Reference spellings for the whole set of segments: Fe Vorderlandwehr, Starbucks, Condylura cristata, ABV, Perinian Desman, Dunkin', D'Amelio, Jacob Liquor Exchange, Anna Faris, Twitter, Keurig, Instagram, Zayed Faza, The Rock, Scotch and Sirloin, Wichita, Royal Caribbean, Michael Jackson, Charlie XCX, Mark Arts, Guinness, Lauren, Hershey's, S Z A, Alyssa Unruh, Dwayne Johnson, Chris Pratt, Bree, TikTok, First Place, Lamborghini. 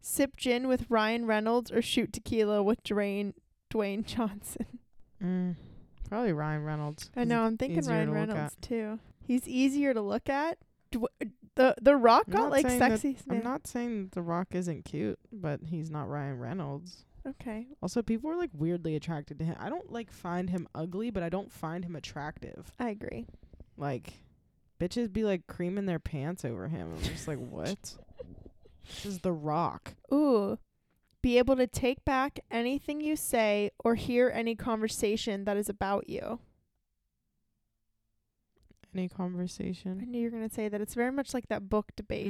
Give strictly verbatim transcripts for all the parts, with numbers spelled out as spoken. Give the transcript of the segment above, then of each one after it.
sip gin with Ryan Reynolds or shoot tequila with Dwayne Dwayne Johnson. Mm, probably Ryan Reynolds. I know. I'm thinking Ryan Reynolds too. He's easier to look at. Dw- the The Rock got like sexy. I'm not saying that The Rock isn't cute, but he's not Ryan Reynolds. Okay. Also, people are like weirdly attracted to him. I don't like find him ugly, but I don't find him attractive. I agree. Like, bitches be like creaming their pants over him. I'm just like, what? This is The Rock. Ooh. Be able to take back anything you say or hear any conversation that is about you. Any conversation? I knew you were going to say that. It's very much like that book debate.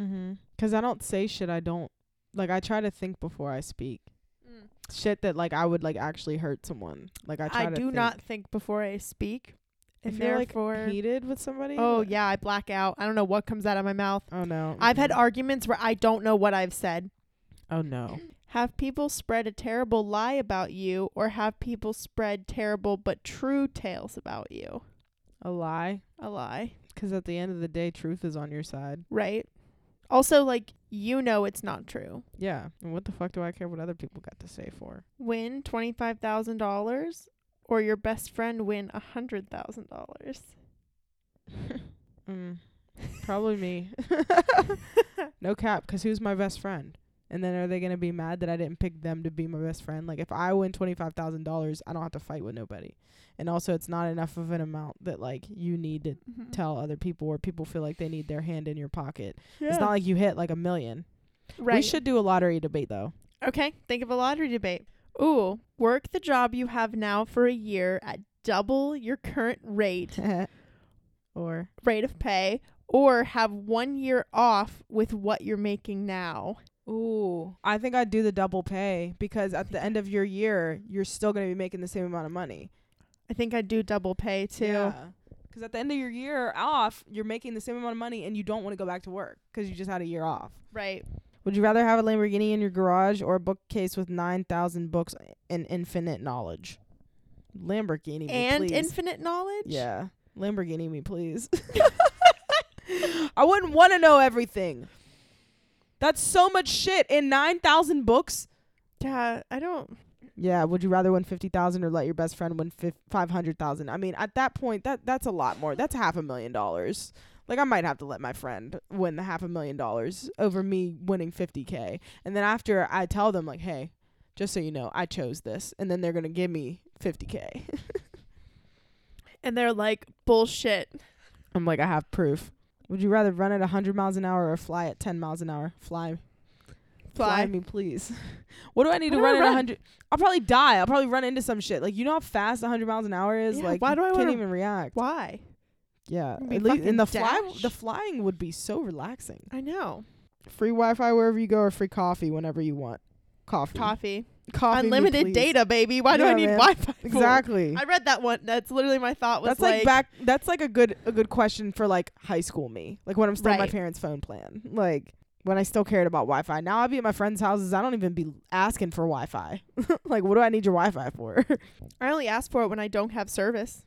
Because mm-hmm. I don't say shit I don't. Like, I try to think before I speak. Mm. Shit that, like, I would, like, actually hurt someone. Like, I try I to I do think. not think before I speak. And if therefore you're like heated with somebody? Oh, yeah. I black out. I don't know what comes out of my mouth. Oh, no. I've mm-hmm. had arguments where I don't know what I've said. Oh, no. Have people spread a terrible lie about you or have people spread terrible but true tales about you? A lie. A lie. Because at the end of the day, truth is on your side. Right. Also, like, you know it's not true. Yeah. And what the fuck do I care what other people got to say for? Win twenty-five thousand dollars or your best friend win one hundred thousand dollars? mm, probably me. No cap, because who's my best friend? And then are they going to be mad that I didn't pick them to be my best friend? Like, if I win twenty-five thousand dollars, I don't have to fight with nobody. And also, it's not enough of an amount that, like, you need to mm-hmm. tell other people or people feel like they need their hand in your pocket. Yeah. It's not like you hit, like, a million. Right. We should do a lottery debate, though. Okay. Think of a lottery debate. Ooh. Work the job you have now for a year at double your current rate. Or. Rate of pay. Or have one year off with what you're making now. Ooh, I think I'd do the double pay because at the end of your year, you're still going to be making the same amount of money. I think I'd do double pay too. Yeah, because at the end of your year off, you're making the same amount of money and you don't want to go back to work because you just had a year off. Right. Would you rather have a Lamborghini in your garage or a bookcase with nine thousand books and infinite knowledge? Lamborghini me, and please. And infinite knowledge? Yeah. Lamborghini me, please. I wouldn't want to know everything. That's so much shit in nine thousand books. Yeah, I don't. Yeah, would you rather win fifty thousand or let your best friend win five hundred thousand? I mean, at that point, that that's a lot more. That's half a million dollars. Like, I might have to let my friend win the half a million dollars over me winning fifty K. And then after I tell them, like, hey, just so you know, I chose this. And then they're going to give me fifty K. And they're like, bullshit. I'm like, I have proof. Would you rather run at one hundred miles an hour or fly at ten miles an hour? Fly. Fly, fly me, please. What do I need why to run I at one hundred? I'll probably die. I'll probably run into some shit. Like, you know how fast one hundred miles an hour is? Yeah, like, why do I can't even react. Why? Yeah. At least in the fly, the flying would be so relaxing. I know. Free Wi-Fi wherever you go or free coffee whenever you want. Coffee. Coffee. Coffee unlimited me, data, baby. Why yeah, do I need man. Wi-Fi? Exactly. I read that one. That's literally my thought. Was that's like, like back. That's like a good a good question for like high school me. Like when I'm still right. on my parents' phone plan. Like when I still cared about Wi-Fi. Now I be at my friends' houses. I don't even be asking for Wi-Fi. Like what do I need your Wi-Fi for? I only ask for it when I don't have service.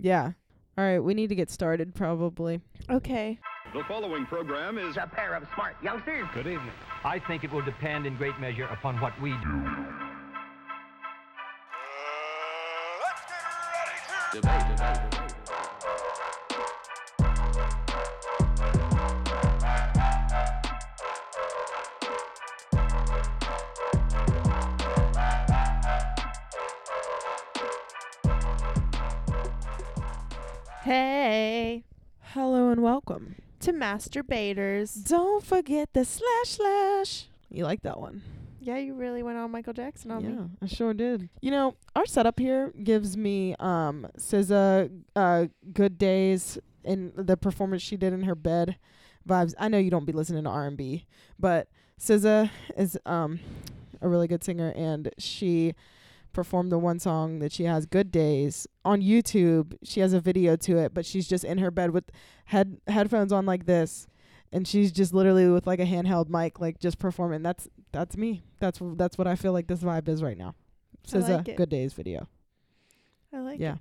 Yeah. All right. We need to get started probably. Okay. The following program is a pair of smart youngsters. Good evening. I think it will depend in great measure upon what we do. Uh, let's get ready to debate, debate, debate. Hey. Hello and welcome. To masturbators. Don't forget the slash slash. You like that one. Yeah, you really went on Michael Jackson on yeah, me. Yeah, I sure did. You know, our setup here gives me um S Z A, uh, Good Days, and the performance she did in her bed vibes. I know you don't be listening to R and B, but S Z A is um a really good singer, and she performed the one song that she has, Good Days, on YouTube. She has a video to it, but she's just in her bed with head headphones on like this, and she's just literally with like a handheld mic, like just performing. That's that's me. That's that's what I feel like this vibe is right now. This like is a it. Good Days video. I like yeah. it.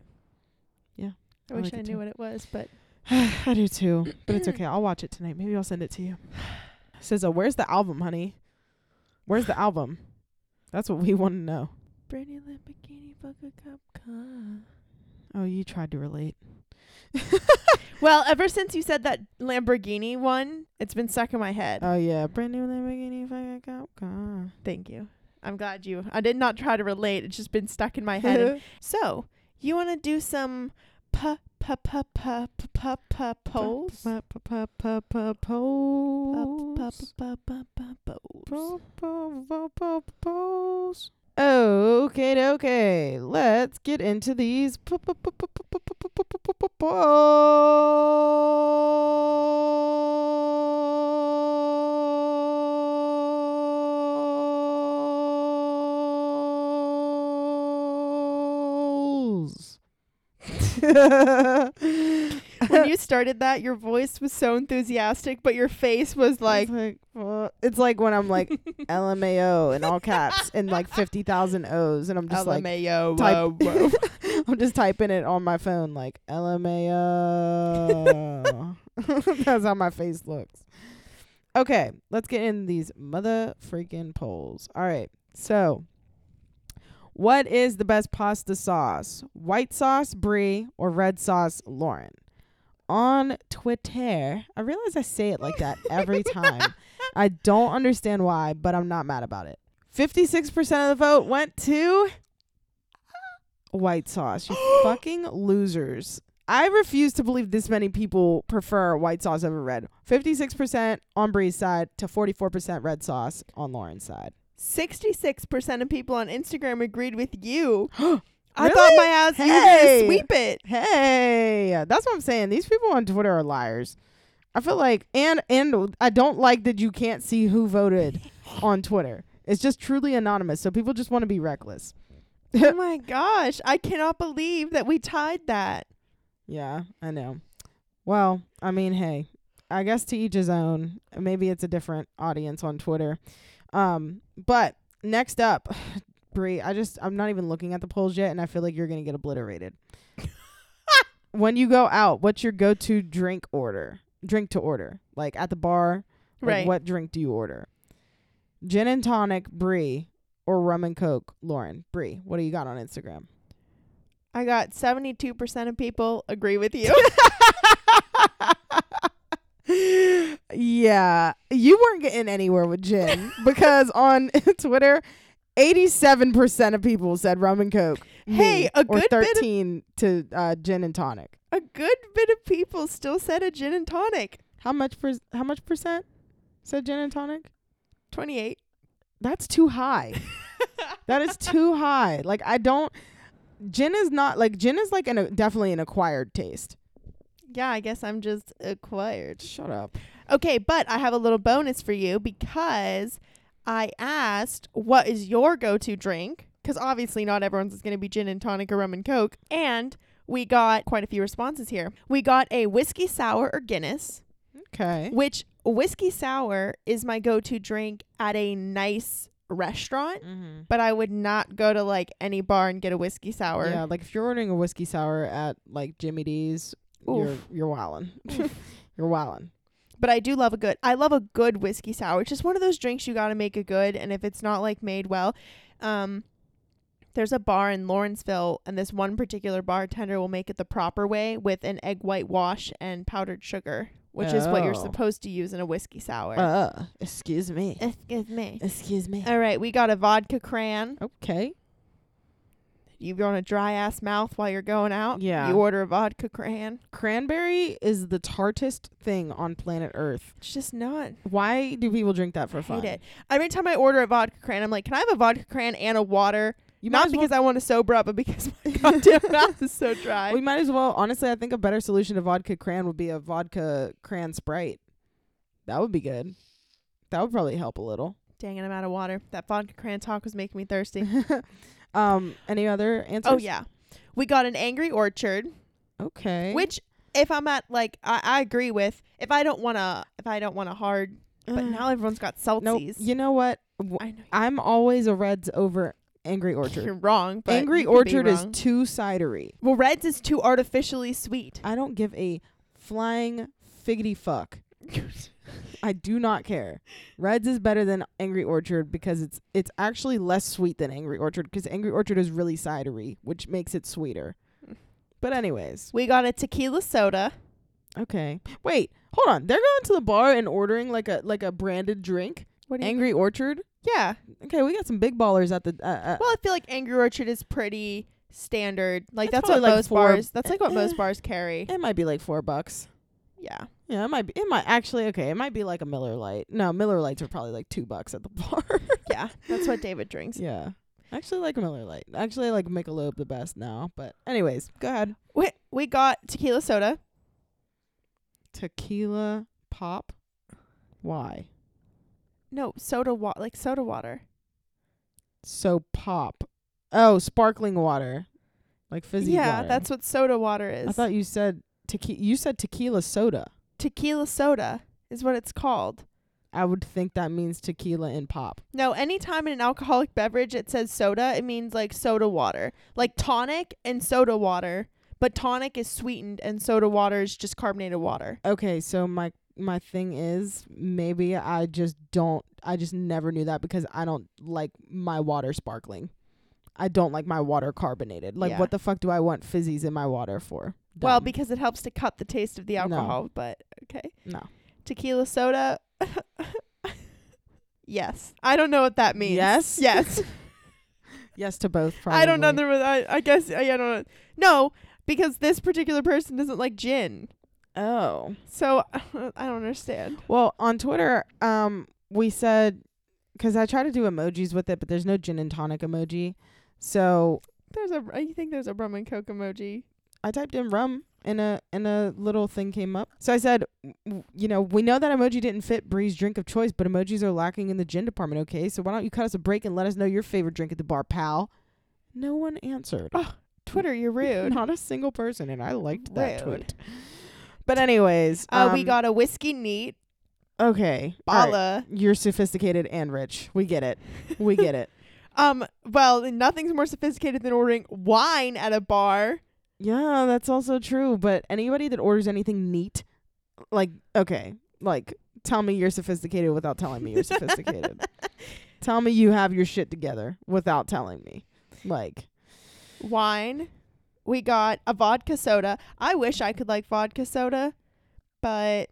Yeah. I, I wish like I knew too. What it was, but I do too. But it's okay. I'll watch it tonight. Maybe I'll send it to you. S Z A, where's the album, honey? Where's the album? That's what we want to know. Brandy Lamborghini, fuck a cup car. Oh, you tried to relate. Well, ever since you said that Lamborghini one, it's been stuck in my head. Oh, yeah. Brandy Lamborghini, fuck a cup car. Thank you. I'm glad you... I did not try to relate. It's just been stuck in my head. So, you want to do some puh, puh, puh, puh, puh, puh, puh, polls? Puh, puh, puh, puh, polls. Puh, puh, puh, puh, polls. Puh, puh, puh, polls. Okay, okay. Let's get into these polls. When you started that, your voice was so enthusiastic, but your face was like, like well, it's like when I'm like L M A O in all caps and like fifty thousand O's, and I'm just L M A O, like, whoa, whoa. I'm just typing it on my phone like L M A O. That's how my face looks. Okay, let's get in these mother freaking polls. All right, so. What is the best pasta sauce? White sauce, Bree, or red sauce, Lauren? On Twitter, I realize I say it like that every time. I don't understand why, but I'm not mad about it. fifty-six percent of the vote went to white sauce. You fucking losers. I refuse to believe this many people prefer white sauce over red. fifty-six percent on Bree's side to forty-four percent red sauce on Lauren's side. sixty-six percent of people on Instagram agreed with you. I really? Thought my ass hey. You were gonna sweep it. Hey, that's what I'm saying. These people on Twitter are liars. I feel like, and and I don't like that you can't see who voted on Twitter. It's just truly anonymous, so people just want to be reckless. Oh my gosh, I cannot believe that we tied that. Yeah, I know. Well, I mean, hey, I guess to each his own. Maybe it's a different audience on Twitter. Um, but next up, Bree, I just, I'm not even looking at the polls yet, and I feel like you're going to get obliterated. When you go out, what's your go-to drink order? Drink to order. Like at the bar, like right. What drink do you order? Gin and tonic, Bree, or rum and coke, Lauren? Bree, what do you got on Instagram? I got seventy-two percent of people agree with you. Yeah, you weren't getting anywhere with gin because on Twitter, eighty-seven percent of people said rum and coke. Hey, me, a good or thirteen bit of, to uh, gin and tonic. A good bit of people still said a gin and tonic. How much? Per- how much percent said gin and tonic? twenty-eight. That's too high. That is too high. Like I don't. Gin is not like gin is like an uh, definitely an acquired taste. Yeah, I guess I'm just acquired. Shut up. Okay, but I have a little bonus for you because I asked, what is your go-to drink? Because obviously not everyone's is going to be gin and tonic or rum and coke. And we got quite a few responses here. We got a whiskey sour or Guinness. Okay. Which whiskey sour is my go-to drink at a nice restaurant, mm-hmm. but I would not go to like any bar and get a whiskey sour. Yeah, like if you're ordering a whiskey sour at like Jimmy D's, Oof. You're you're wildin'. You're wildin'. But I do love a good I love a good whiskey sour. It's just one of those drinks you gotta make it good, and if it's not like made well, um there's a bar in Lawrenceville, and this one particular bartender will make it the proper way with an egg white wash and powdered sugar, which oh. is what you're supposed to use in a whiskey sour. Uh excuse me. Excuse me. Excuse me. All right, we got a vodka cran. Okay. You on a dry ass mouth while you're going out. Yeah. You order a vodka cran. Cranberry is the tartest thing on planet Earth. It's just not. Why do people drink that for I fun? Hate it. Every time I order a vodka cran, I'm like, can I have a vodka cran and a water? You not because well. I want to sober up, but because my goddamn mouth is so dry. We might as well. Honestly, I think a better solution to vodka cran would be a vodka cran Sprite. That would be good. That would probably help a little. Dang it, I'm out of water. That vodka cran talk was making me thirsty. Um, any other answers? Oh, yeah. We got an Angry Orchard. Okay. Which, if I'm at, like, I, I agree with, if I don't want to, if I don't want a hard, uh, but now everyone's got Seltzies. No, you know what? W- I know you I'm know. always a Reds over Angry Orchard. You're wrong, but Angry Orchard is too cidery. Well, Reds is too artificially sweet. I don't give a flying figgity fuck. I do not care. Reds is better than Angry Orchard because it's it's actually less sweet than Angry Orchard, because Angry Orchard is really cidery, which makes it sweeter. But anyways. We got a tequila soda. Okay. Wait, hold on. They're going to the bar and ordering like a like a branded drink? What do you Angry mean? Orchard? Yeah. Okay, we got some big ballers at the... Uh, uh, well, I feel like Angry Orchard is pretty standard. Like, that's, that's what like most bars... That's like what uh, most bars carry. It might be like four bucks. Yeah. Yeah, it might be... It might actually... Okay, it might be like a Miller Lite. No, Miller Lites are probably like two bucks at the bar. Yeah, that's what David drinks. Yeah. Actually, like Miller Lite. Actually, I like Michelob the best now. But anyways, go ahead. We, we got tequila soda. Tequila pop? Why? No, soda water, like soda water. So pop. Oh, sparkling water, like fizzy yeah, water. Yeah, that's what soda water is. I thought you said tequila. You said tequila soda. Tequila soda is what it's called. I would think that means tequila and pop. No, anytime in an alcoholic beverage it says soda, it means like soda water, like tonic and soda water. But tonic is sweetened, and soda water is just carbonated water. Okay, so my. My thing is, maybe I just don't, I just never knew that because I don't like my water sparkling. I don't like my water carbonated. Like, yeah. What the fuck do I want fizzies in my water for? Dumb. Well, because it helps to cut the taste of the alcohol, no. But okay. No. Tequila soda. Yes. I don't know what that means. Yes? Yes. Yes to both, probably. I don't know. I, I guess, I, I don't know. No, because this particular person doesn't like gin. Oh. So, I don't understand. Well, on Twitter, um, we said... Because I try to do emojis with it, but there's no gin and tonic emoji. So... There's a... You think there's a rum and coke emoji? I typed in rum, and a, and a little thing came up. So, I said, you know, we know that emoji didn't fit Bree's drink of choice, but emojis are lacking in the gin department, okay? So, why don't you cut us a break and let us know your favorite drink at the bar, pal? No one answered. Oh, Twitter, you're rude. Not a single person, and I liked that rude. Tweet. But anyways, uh, um, we got a whiskey neat. Okay, Bala. Right. You're sophisticated and rich. We get it. We get it. Um, well, nothing's more sophisticated than ordering wine at a bar. Yeah, that's also true. But anybody that orders anything neat, like, okay, like, tell me you're sophisticated without telling me you're sophisticated. Tell me you have your shit together without telling me, like, wine. We got a vodka soda. I wish I could like vodka soda, but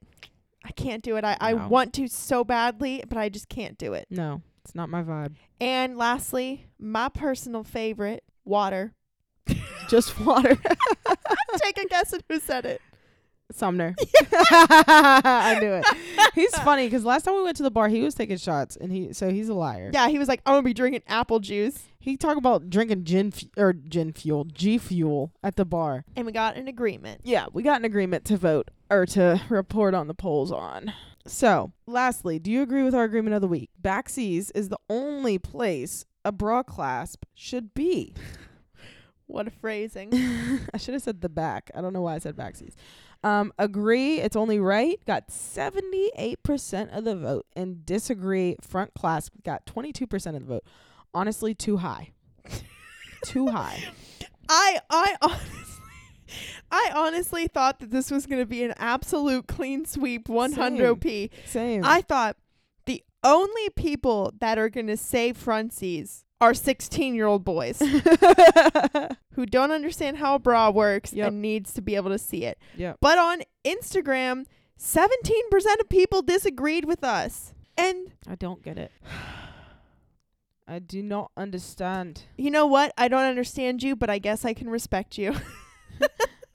I can't do it. I, no. I want to so badly, but I just can't do it. No, it's not my vibe. And lastly, my personal favorite, water. Just water. Take a guess at who said it. Sumner. I knew it. He's funny because last time we went to the bar, he was taking shots, and he so he's a liar. Yeah, he was like, I'm gonna be drinking apple juice. He talked about drinking gin fu- or gin fuel, G fuel at the bar. And we got an agreement. Yeah, we got an agreement to vote or to report on the polls on. So, lastly, do you agree with our agreement of the week? Backseas is the only place a bra clasp should be. What a phrasing. I should have said the back. I don't know why I said backseas. Um, agree, it's only right, got seventy-eight percent of the vote, and disagree, front clasp, got twenty-two percent of the vote. Honestly, too high. Too high. I I honestly I honestly thought that this was going to be an absolute clean sweep, one hundred p. Same. Same. I thought the only people that are going to say frontsies are sixteen-year-old boys who don't understand how a bra works, yep, and needs to be able to see it. Yep. But on Instagram, seventeen percent of people disagreed with us. And I don't get it. I do not understand. You know what? I don't understand you, but I guess I can respect you.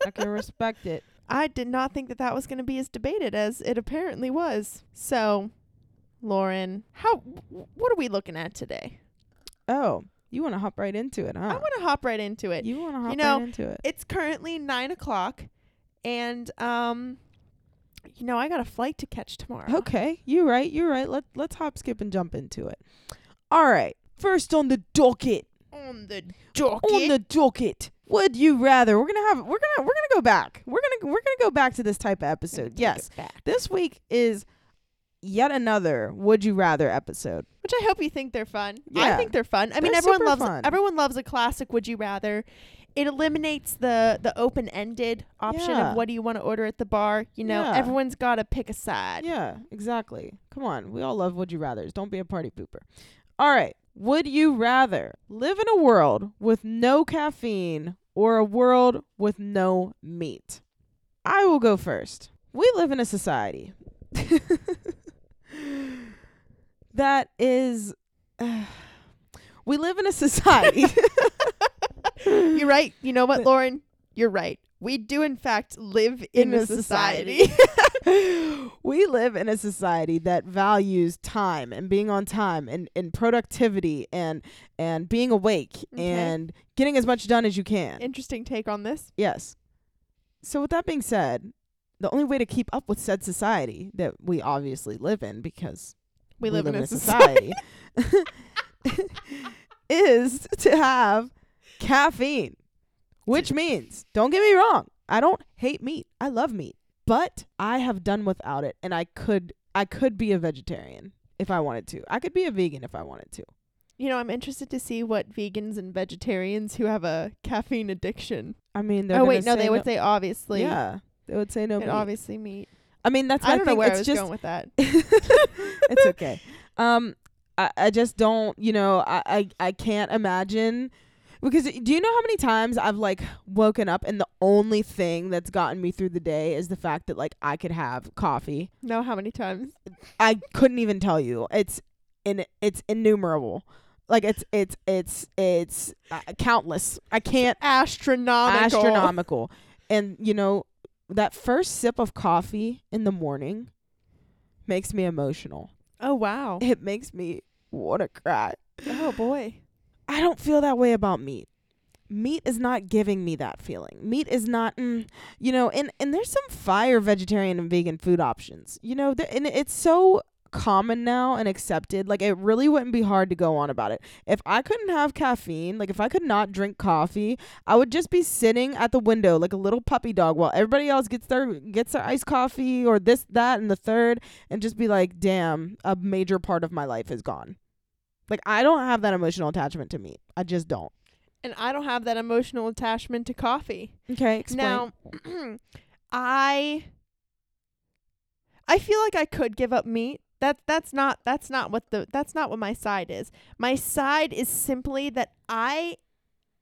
I can respect it. I did not think that that was going to be as debated as it apparently was. So, Lauren, how? What are we looking at today? Oh, you want to hop right into it, huh? I want to hop right into it. You want to hop you know, right into it. It's currently nine o'clock, and um, you know I got a flight to catch tomorrow. Okay, you're right. You're right. Let let's hop, skip, and jump into it. All right. First on the docket. On the docket. On the docket. Would you rather? We're gonna have. We're gonna. We're gonna go back. We're gonna. We're gonna go back to this type of episode. Yes. This week is yet another Would You Rather episode. Which I hope you think they're fun. Yeah. I think they're fun. I they're mean, everyone loves fun. everyone loves a classic Would You Rather. It eliminates the the open-ended option yeah. of what do you want to order at the bar. You know, yeah. everyone's got to pick a side. Yeah, exactly. Come on. We all love Would You Rathers. Don't be a party pooper. All right. Would you rather live in a world with no caffeine or a world with no meat? I will go first. We live in a society that is... Uh, we live in a society... You're right. You know what, Lauren? You're right. We do, in fact, live in, in a society. society. We live in a society that values time and being on time and, and productivity and and being awake okay. and getting as much done as you can. Interesting take on this. Yes. So with that being said, the only way to keep up with said society that we obviously live in because we, we live, live in a society, society is to have caffeine, which means, don't get me wrong, I don't hate meat. I love meat, but I have done without it, and I could I could be a vegetarian if I wanted to. I could be a vegan if I wanted to. You know, I'm interested to see what vegans and vegetarians who have a caffeine addiction. I mean, they're oh wait, no, they no. would say obviously. Yeah, they would say no. And meat. Obviously meat. I mean, that's my I don't thing. know where it's I was just going with that. It's okay. Um, I, I just don't. You know, I I, I can't imagine. Because do you know how many times I've, like, woken up and the only thing that's gotten me through the day is the fact that, like, I could have coffee? No, how many times? I couldn't even tell you. It's in it's innumerable. Like, it's it's it's it's uh, countless. I can't. Astronomical. Astronomical. And, you know, that first sip of coffee in the morning makes me emotional. Oh, wow. It makes me want to cry. Oh, boy. I don't feel that way about meat. Meat is not giving me that feeling. Meat is not, mm, you know, and, and there's some fire vegetarian and vegan food options, you know, th- and it's so common now and accepted. Like, it really wouldn't be hard to go on about it. If I couldn't have caffeine, like if I could not drink coffee, I would just be sitting at the window like a little puppy dog while everybody else gets their gets their iced coffee or this, that, and the third, and just be like, damn, a major part of my life is gone. Like, I don't have that emotional attachment to meat. I just don't. And I don't have that emotional attachment to coffee. Okay, explain. Now, I I feel like I could give up meat. That that's not that's not what the that's not what my side is. My side is simply that I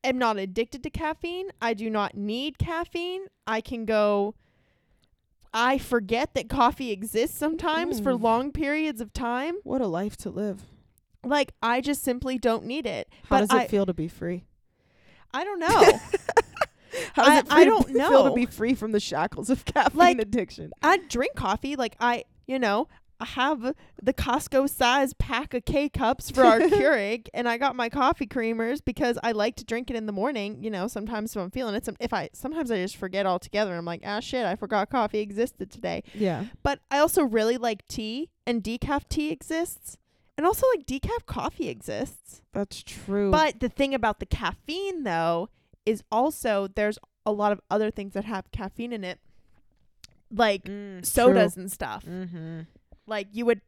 am not addicted to caffeine. I do not need caffeine. I can go I forget that coffee exists sometimes mm. for long periods of time. What a life to live. Like, I just simply don't need it. How but does it I, feel to be free? I don't know. How does it I, I don't know. feel to be free from the shackles of caffeine like, addiction? I drink coffee. Like, I, you know, I have the Costco-sized pack of K-Cups for our Keurig, and I got my coffee creamers because I like to drink it in the morning, you know, sometimes if I'm feeling it. Some, if I Sometimes I just forget altogether. I'm like, ah, shit, I forgot coffee existed today. Yeah. But I also really like tea, and decaf tea exists. And also, like, decaf coffee exists. That's true. But the thing about the caffeine, though, is also there's a lot of other things that have caffeine in it, like mm, sodas true. and stuff. Mm-hmm. Like, you would,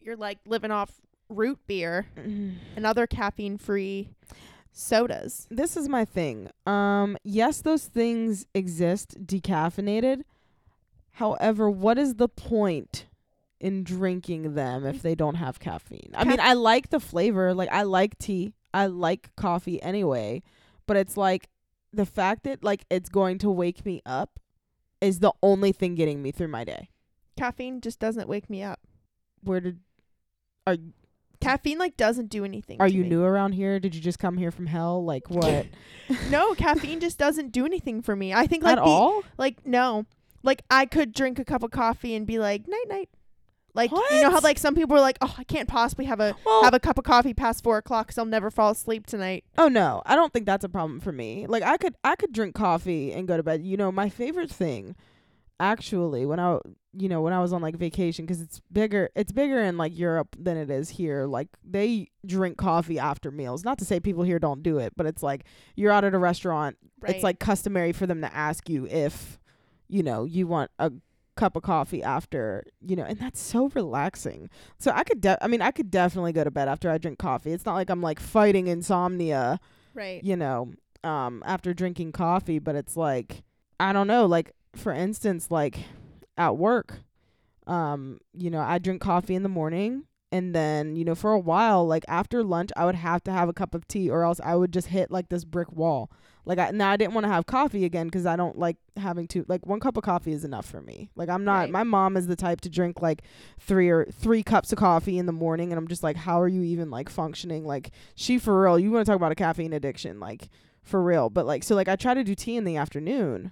you're, like, living off root beer mm. and other caffeine-free sodas. This is my thing. Um, yes, those things exist decaffeinated. However, what is the point in drinking them if they don't have caffeine? I mean, I like the flavor. Like, I like tea. I like coffee anyway. But it's like the fact that, like, it's going to wake me up is the only thing getting me through my day. Caffeine just doesn't wake me up. Where did... Are Caffeine, like, doesn't do anything Are to you me. new around here? Did you just come here from hell? Like, what? No, caffeine just doesn't do anything for me. I think, like... At the, all? Like, no. Like, I could drink a cup of coffee and be like, night-night. Like, what? You know how, like, some people are like, oh, I can't possibly have a well, have a cup of coffee past four o'clock because I'll never fall asleep tonight. Oh, no. I don't think that's a problem for me. Like, I could I could drink coffee and go to bed. You know, my favorite thing, actually, when I, you know, when I was on, like, vacation, because it's bigger, it's bigger in, like, Europe than it is here. Like, they drink coffee after meals. Not to say people here don't do it, but it's like you're out at a restaurant. Right. It's, like, customary for them to ask you if, you know, you want a cup of coffee after, you know, and that's so relaxing. So I could, de- I mean, I could definitely go to bed after I drink coffee. It's not like I'm like fighting insomnia, right? You know, um, after drinking coffee, but it's like, I don't know, like for instance, like at work, um, you know, I drink coffee in the morning, and then, you know, for a while, like after lunch, I would have to have a cup of tea, or else I would just hit like this brick wall. Like, I, now I didn't want to have coffee again because I don't like having to, like, one cup of coffee is enough for me. Like, I'm not, right. My mom is the type to drink, like, three or three cups of coffee in the morning. And I'm just like, how are you even, like, functioning? Like, she, for real, you want to talk about a caffeine addiction, like, for real. But, like, so, like, I try to do tea in the afternoon.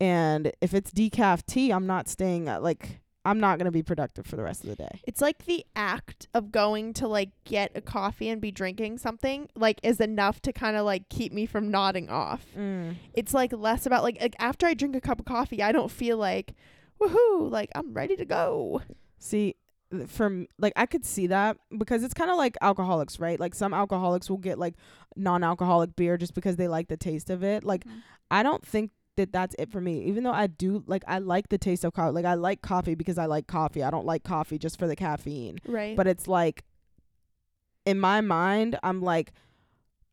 And if it's decaf tea, I'm not staying, at, like, I'm not going to be productive for the rest of the day. It's like the act of going to like get a coffee and be drinking something like is enough to kind of like keep me from nodding off. Mm. It's like less about like, like after I drink a cup of coffee, I don't feel like, woohoo, like I'm ready to go. See, from like I could see that because it's kind of like alcoholics, right? Like some alcoholics will get like non-alcoholic beer just because they like the taste of it. Like mm. I don't think that that's it for me, even though I do like I like the taste of coffee. Like I like coffee because I like coffee. I don't like coffee just for the caffeine, right? But it's like in my mind I'm like,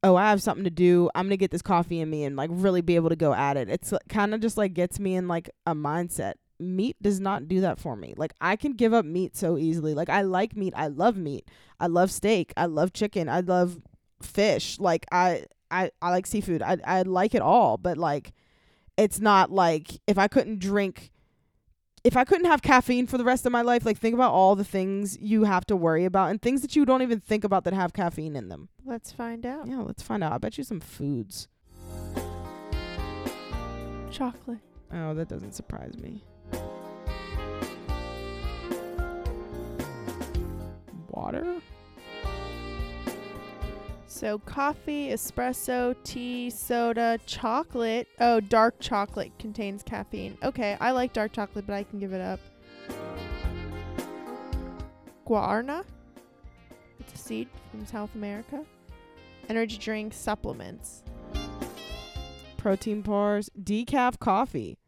oh, I have something to do, I'm gonna get this coffee in me and like really be able to go at it. It's like, kind of just like gets me in like a mindset. Meat does not do that for me. Like I can give up meat so easily. Like I like meat, I love meat, I love steak, I love chicken, I love fish. Like I I, I like seafood, I, I like it all. But like it's not like if I couldn't drink, if I couldn't have caffeine for the rest of my life, like think about all the things you have to worry about and things that you don't even think about that have caffeine in them. Let's find out. Yeah, let's find out. I bet you some foods. Chocolate. Oh, that doesn't surprise me. Water? So coffee, espresso, tea, soda, chocolate. Oh, dark chocolate contains caffeine. Okay, I like dark chocolate, but I can give it up. Guarana. It's a seed from South America. Energy drink supplements. Protein bars. Decaf coffee.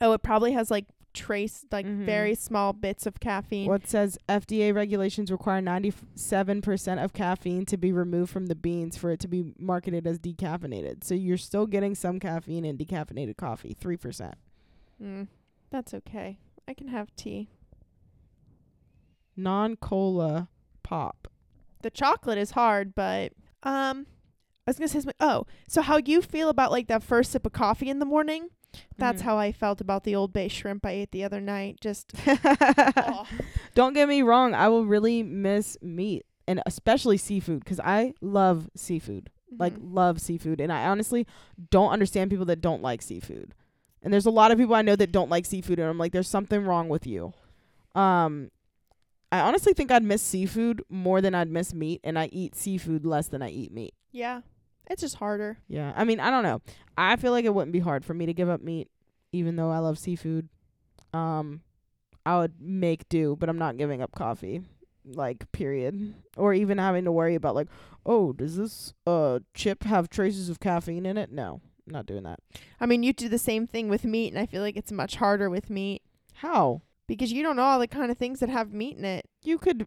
Oh, it probably has like trace like mm-hmm. very small bits of caffeine. What well, says F D A regulations require ninety-seven percent of caffeine to be removed from the beans for it to be marketed as decaffeinated. So you're still getting some caffeine in decaffeinated coffee, three percent. Mm, that's okay. I can have tea. Non-cola pop. The chocolate is hard, but um I was going to say something. Oh, so how you feel about like that first sip of coffee in the morning? That's mm-hmm. how I felt about the Old Bay shrimp I ate the other night. Just oh. Don't get me wrong, I will really miss meat and especially seafood because I love seafood, mm-hmm. like love seafood, and I honestly don't understand people that don't like seafood. And there's a lot of people I know that don't like seafood, and I'm like, there's something wrong with you. Um, I honestly think I'd miss seafood more than I'd miss meat, and I eat seafood less than I eat meat. Yeah. It's just harder. Yeah. I mean, I don't know. I feel like it wouldn't be hard for me to give up meat, even though I love seafood. Um, I would make do, but I'm not giving up coffee, like, period. Or even having to worry about, like, oh, does this uh chip have traces of caffeine in it? No, I'm not doing that. I mean, you do the same thing with meat, and I feel like it's much harder with meat. How? Because you don't know all the kind of things that have meat in it. You could,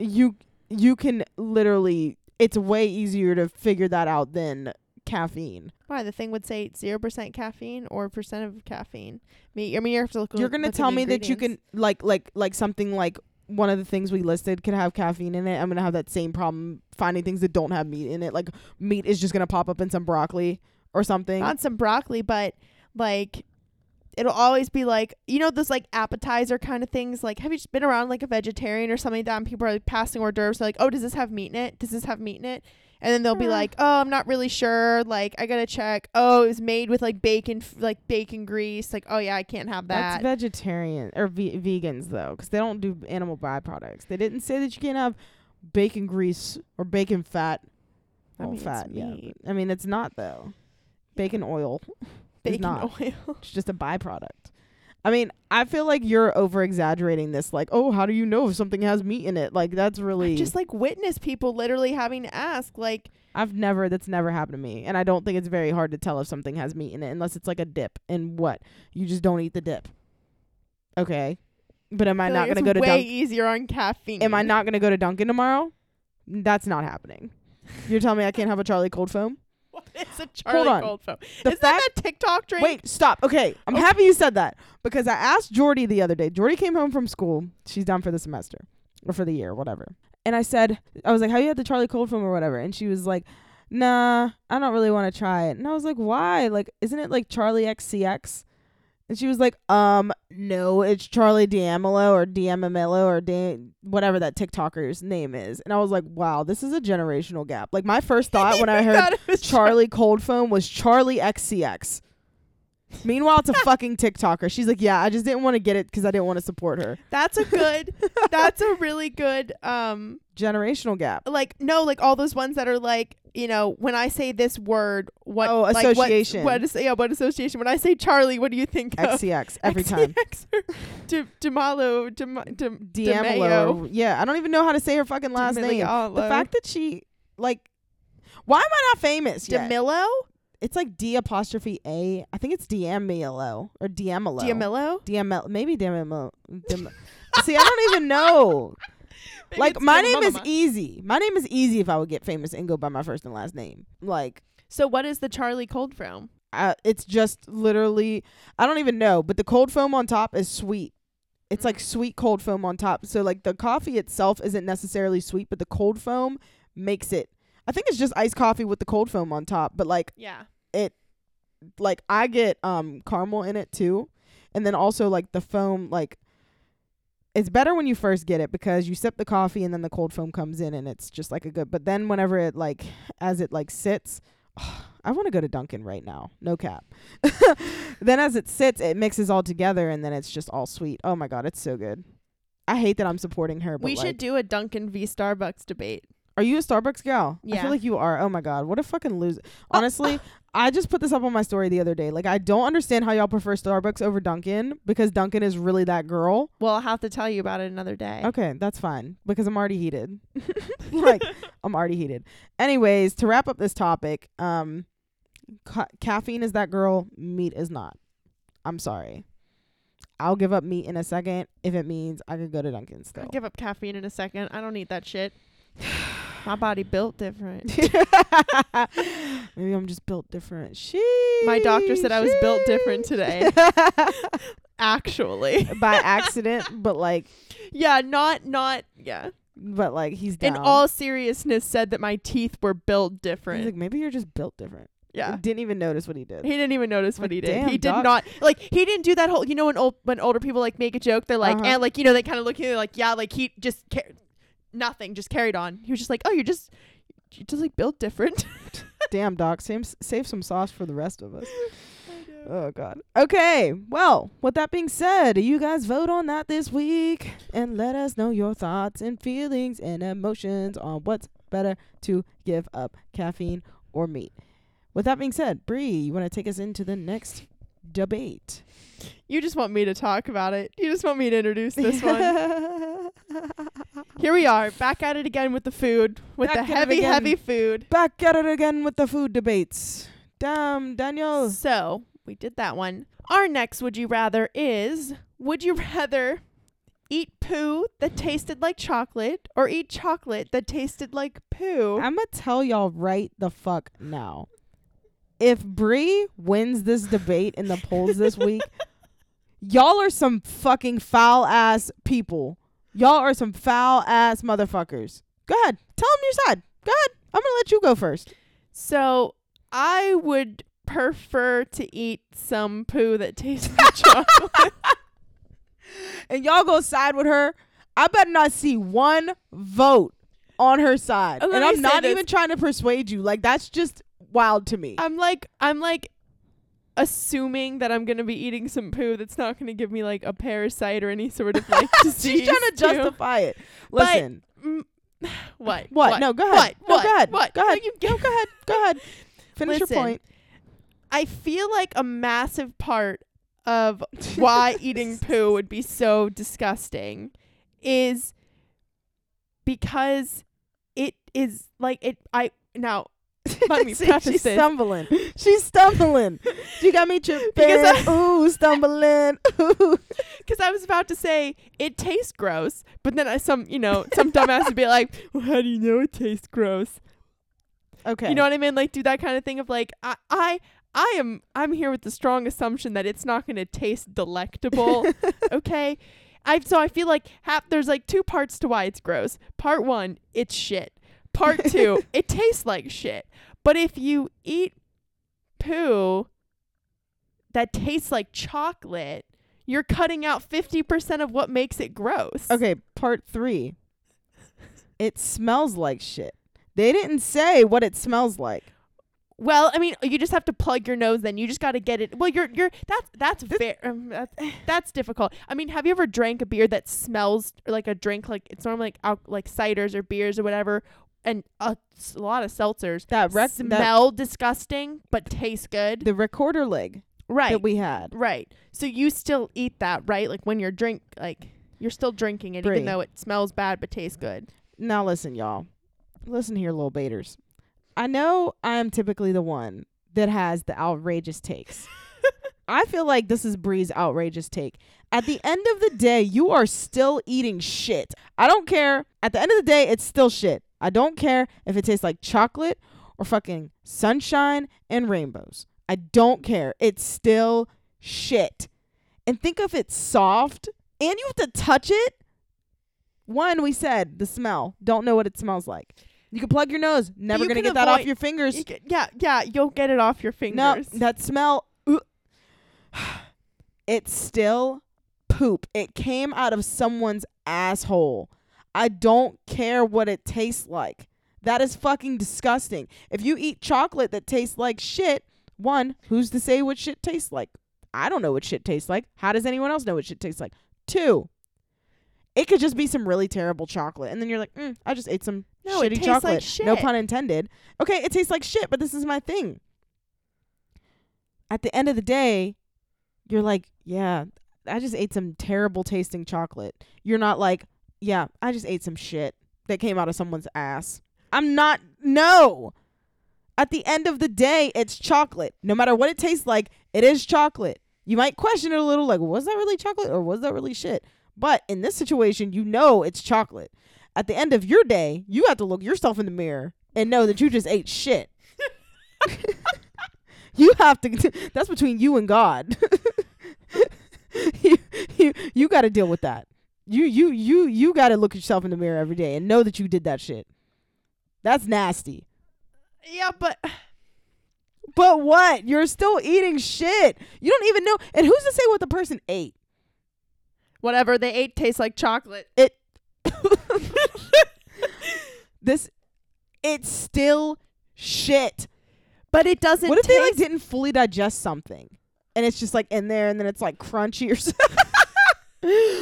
you, you can literally... It's way easier to figure that out than caffeine. Why? The thing would say zero percent caffeine or percent of caffeine. Me, I mean, you have to look. You're going to tell me that you can like like like something like one of the things we listed could have caffeine in it. I'm going to have that same problem finding things that don't have meat in it. Like meat is just going to pop up in some broccoli or something. Not some broccoli, but like it'll always be like, you know, those like appetizer kind of things. Like, have you just been around like a vegetarian or something like that? And people are like passing hors d'oeuvres. They're like, oh, does this have meat in it? Does this have meat in it? And then they'll be like, oh, I'm not really sure. Like, I got to check. Oh, it was made with like bacon, f- like bacon grease. Like, oh, yeah, I can't have that. That's vegetarian or ve- vegans, though, because they don't do animal byproducts. They didn't say that you can't have bacon grease or bacon fat. I mean, fat, yeah. I mean, it's not, though. Bacon oil. Bacon not. Oil. It's just a byproduct. I mean, I feel like you're over exaggerating this. Like, oh, how do you know if something has meat in it? Like, that's really... I just like witness people literally having to ask. Like, I've never... That's never happened to me. And I don't think it's very hard to tell if something has meat in it unless it's like a dip. And what? You just don't eat the dip. Okay. But am I not going to go to Dunkin'? It's way easier on caffeine. Am I not going to go to Dunkin' tomorrow? That's not happening. You're telling me I can't have a Charlie cold foam? What is a Charlie cold foam? Is that that TikTok drink? Wait, stop. Okay. I'm okay. happy you said that because I asked Jordy the other day. Jordy came home from school. She's done for the semester or for the year, whatever. And I said, I was like, how you had the Charlie cold foam or whatever? And she was like, nah, I don't really want to try it. And I was like, why? Like, isn't it like Charlie X C X? And she was like, um, no, it's Charlie D'Amelio or D'Amelio or D- whatever that TikToker's name is. And I was like, wow, this is a generational gap. Like, my first thought when I heard Charlie, Charlie Cold Foam was Charlie X C X. Meanwhile, it's a fucking TikToker. She's like, yeah, I just didn't want to get it because I didn't want to support her. That's a good, that's a really good um generational gap. Like, no, like all those ones that are like, you know, when I say this word, what oh, like association? What, what is yeah? What association? When I say Charlie, what do you think? X C X of? Every time. D'Amelio, D'Amelio, D'Amelio. Yeah, I don't even know how to say her fucking last D'Amelio. name. The fact that she like, why am I not famous? D'Amelio. It's like D apostrophe A. I think it's D'Amelio or D'Amelio. D'Amelio. D'Amelio. Maybe D'Amelio. See, I don't even know. Maybe like my name mama. is easy. My name is easy if I would get famous and go by my first and last name. Like, so what is the Charlie cold foam? Uh, it's just literally, I don't even know. But the cold foam on top is sweet. It's mm. like sweet cold foam on top. So like the coffee itself isn't necessarily sweet, but the cold foam makes it. I think it's just iced coffee with the cold foam on top. But like, yeah, it like I get um caramel in it too, and then also like the foam like. It's better when you first get it because you sip the coffee and then the cold foam comes in and it's just like a good. But then whenever it like as it like sits, oh, I want to go to Dunkin' right now. No cap. Then as it sits, it mixes all together and then it's just all sweet. Oh, my God. It's so good. I hate that I'm supporting her. But we like, should do a Dunkin' v Starbucks debate. Are you a Starbucks gal? Yeah. I feel like you are. Oh, my God. What a fucking loser. Honestly, I just put this up on my story the other day. Like, I don't understand how y'all prefer Starbucks over Dunkin' because Dunkin' is really that girl. Well, I'll have to tell you about it another day. Okay, that's fine because I'm already heated. Like, I'm already heated. Anyways, to wrap up this topic, um, ca- caffeine is that girl. Meat is not. I'm sorry. I'll give up meat in a second if it means I could go to Dunkin' still. I'll give up caffeine in a second. I don't need that shit. My body built different. Maybe I'm just built different. She. My doctor said sheesh. I was built different today. Actually, by accident, but like, yeah, not not yeah, but like he's down. In all seriousness said that my teeth were built different. He's like, maybe you're just built different. Yeah, didn't even notice what he did. He didn't even notice like, what he did. Damn, he did doc- not like. He didn't do that whole. You know, when old when older people like make a joke, they're like, uh-huh. and like you know, they kind of look at you like, yeah, like he just. Ca- Nothing, just carried on. He was just like, oh, you're just, you're just like built different. Damn, Doc, save, save some sauce for the rest of us. Oh, God. Okay, well, with that being said, you guys vote on that this week and let us know your thoughts and feelings and emotions on what's better to give up, caffeine or meat. With that being said, Bree, you want to take us into the next debate? You just want me to talk about it. You just want me to introduce this one. Here we are, back at it again with the food, with back the heavy, heavy food. Back at it again with the food debates. Damn, Daniel. So, we did that one. Our next Would You Rather is, would you rather eat poo that tasted like chocolate or eat chocolate that tasted like poo? I'm going to tell y'all right the fuck now. If Bree wins this debate in the polls this week, y'all are some fucking foul-ass people. Y'all are some foul-ass motherfuckers. Go ahead. Tell them your side. Go ahead. I'm going to let you go first. So I would prefer to eat some poo that tastes like chocolate. And y'all go side with her. I better not see one vote on her side. Oh, and I'm not this. even trying to persuade you. Like, that's just wild to me. I'm like, I'm like, assuming that I'm going to be eating some poo that's not going to give me like a parasite or any sort of like disease. She's trying to justify too. it. Listen. But, mm, what, what? What? No, go ahead. What? No, what? Go ahead. What? Go ahead. No, you, no, go ahead. Go ahead. Finish Listen, your point. I feel like a massive part of why eating poo would be so disgusting is because it is like it. I now Let me See, preface she's this. stumbling. She's stumbling. She got me tripping. Because I, ooh, stumbling. Ooh. Because I was about to say it tastes gross, but then I, some, you know, some dumbass would be like, well, "How do you know it tastes gross?" Okay. You know what I mean? Like, do that kind of thing of like, I, I, I am, I'm here with the strong assumption that it's not going to taste delectable. Okay. I so I feel like half, there's like two parts to why it's gross. Part one, it's shit. Part two, it tastes like shit. But if you eat poo that tastes like chocolate, you're cutting out fifty percent of what makes it gross. Okay, part three, it smells like shit. They didn't say what it smells like. Well, I mean, you just have to plug your nose. Then you just got to get it. Well, you're you're that's that's very um, that's, that's difficult. I mean, have you ever drank a beer that smells like a drink? Like it's normally like al- like ciders or beers or whatever, and a, a lot of seltzers that rec- smell that disgusting but taste good. The recorder leg, right? That we had, right? So you still eat that, right? Like when you're drink, like you're still drinking it, Bree. Even though it smells bad but tastes good. Now listen, y'all, listen here, little baiters. I know I'm typically the one that has the outrageous takes. I feel like this is Bree's outrageous take. At the end of the day, you are still eating shit. I don't care. At the end of the day, it's still shit. I don't care if it tastes like chocolate or fucking sunshine and rainbows. I don't care. It's still shit. And think of it soft and you have to touch it. One, we said the smell. Don't know what it smells like. You can plug your nose. Never you gonna get avoid, that off your fingers. You can, yeah, yeah, you'll get it off your fingers. No, that smell. Ooh. It's still poop. It came out of someone's asshole. I don't care what it tastes like. That is fucking disgusting. If you eat chocolate that tastes like shit, one, who's to say what shit tastes like? I don't know what shit tastes like. How does anyone else know what shit tastes like? Two, it could just be some really terrible chocolate. And then you're like, mm, I just ate some no, shitty it tastes chocolate. Like shit. No pun intended. Okay, it tastes like shit, but this is my thing. At the end of the day, you're like, yeah, I just ate some terrible tasting chocolate. You're not like, yeah, I just ate some shit that came out of someone's ass. I'm not, no. At the end of the day, it's chocolate. No matter what it tastes like, it is chocolate. You might question it a little, like, was that really chocolate or was that really shit? But in this situation, you know it's chocolate. At the end of your day, you have to look yourself in the mirror and know that you just ate shit. You have to. That's between you and God. you you, you got to deal with that. You you you you got to look yourself in the mirror every day and know that you did that shit. That's nasty. Yeah, but. But what? You're still eating shit. You don't even know. And who's to say what the person ate? Whatever they ate tastes like chocolate. It this it's still shit. But it doesn't What if taste- they like didn't fully digest something and it's just like in there and then it's like crunchy or something?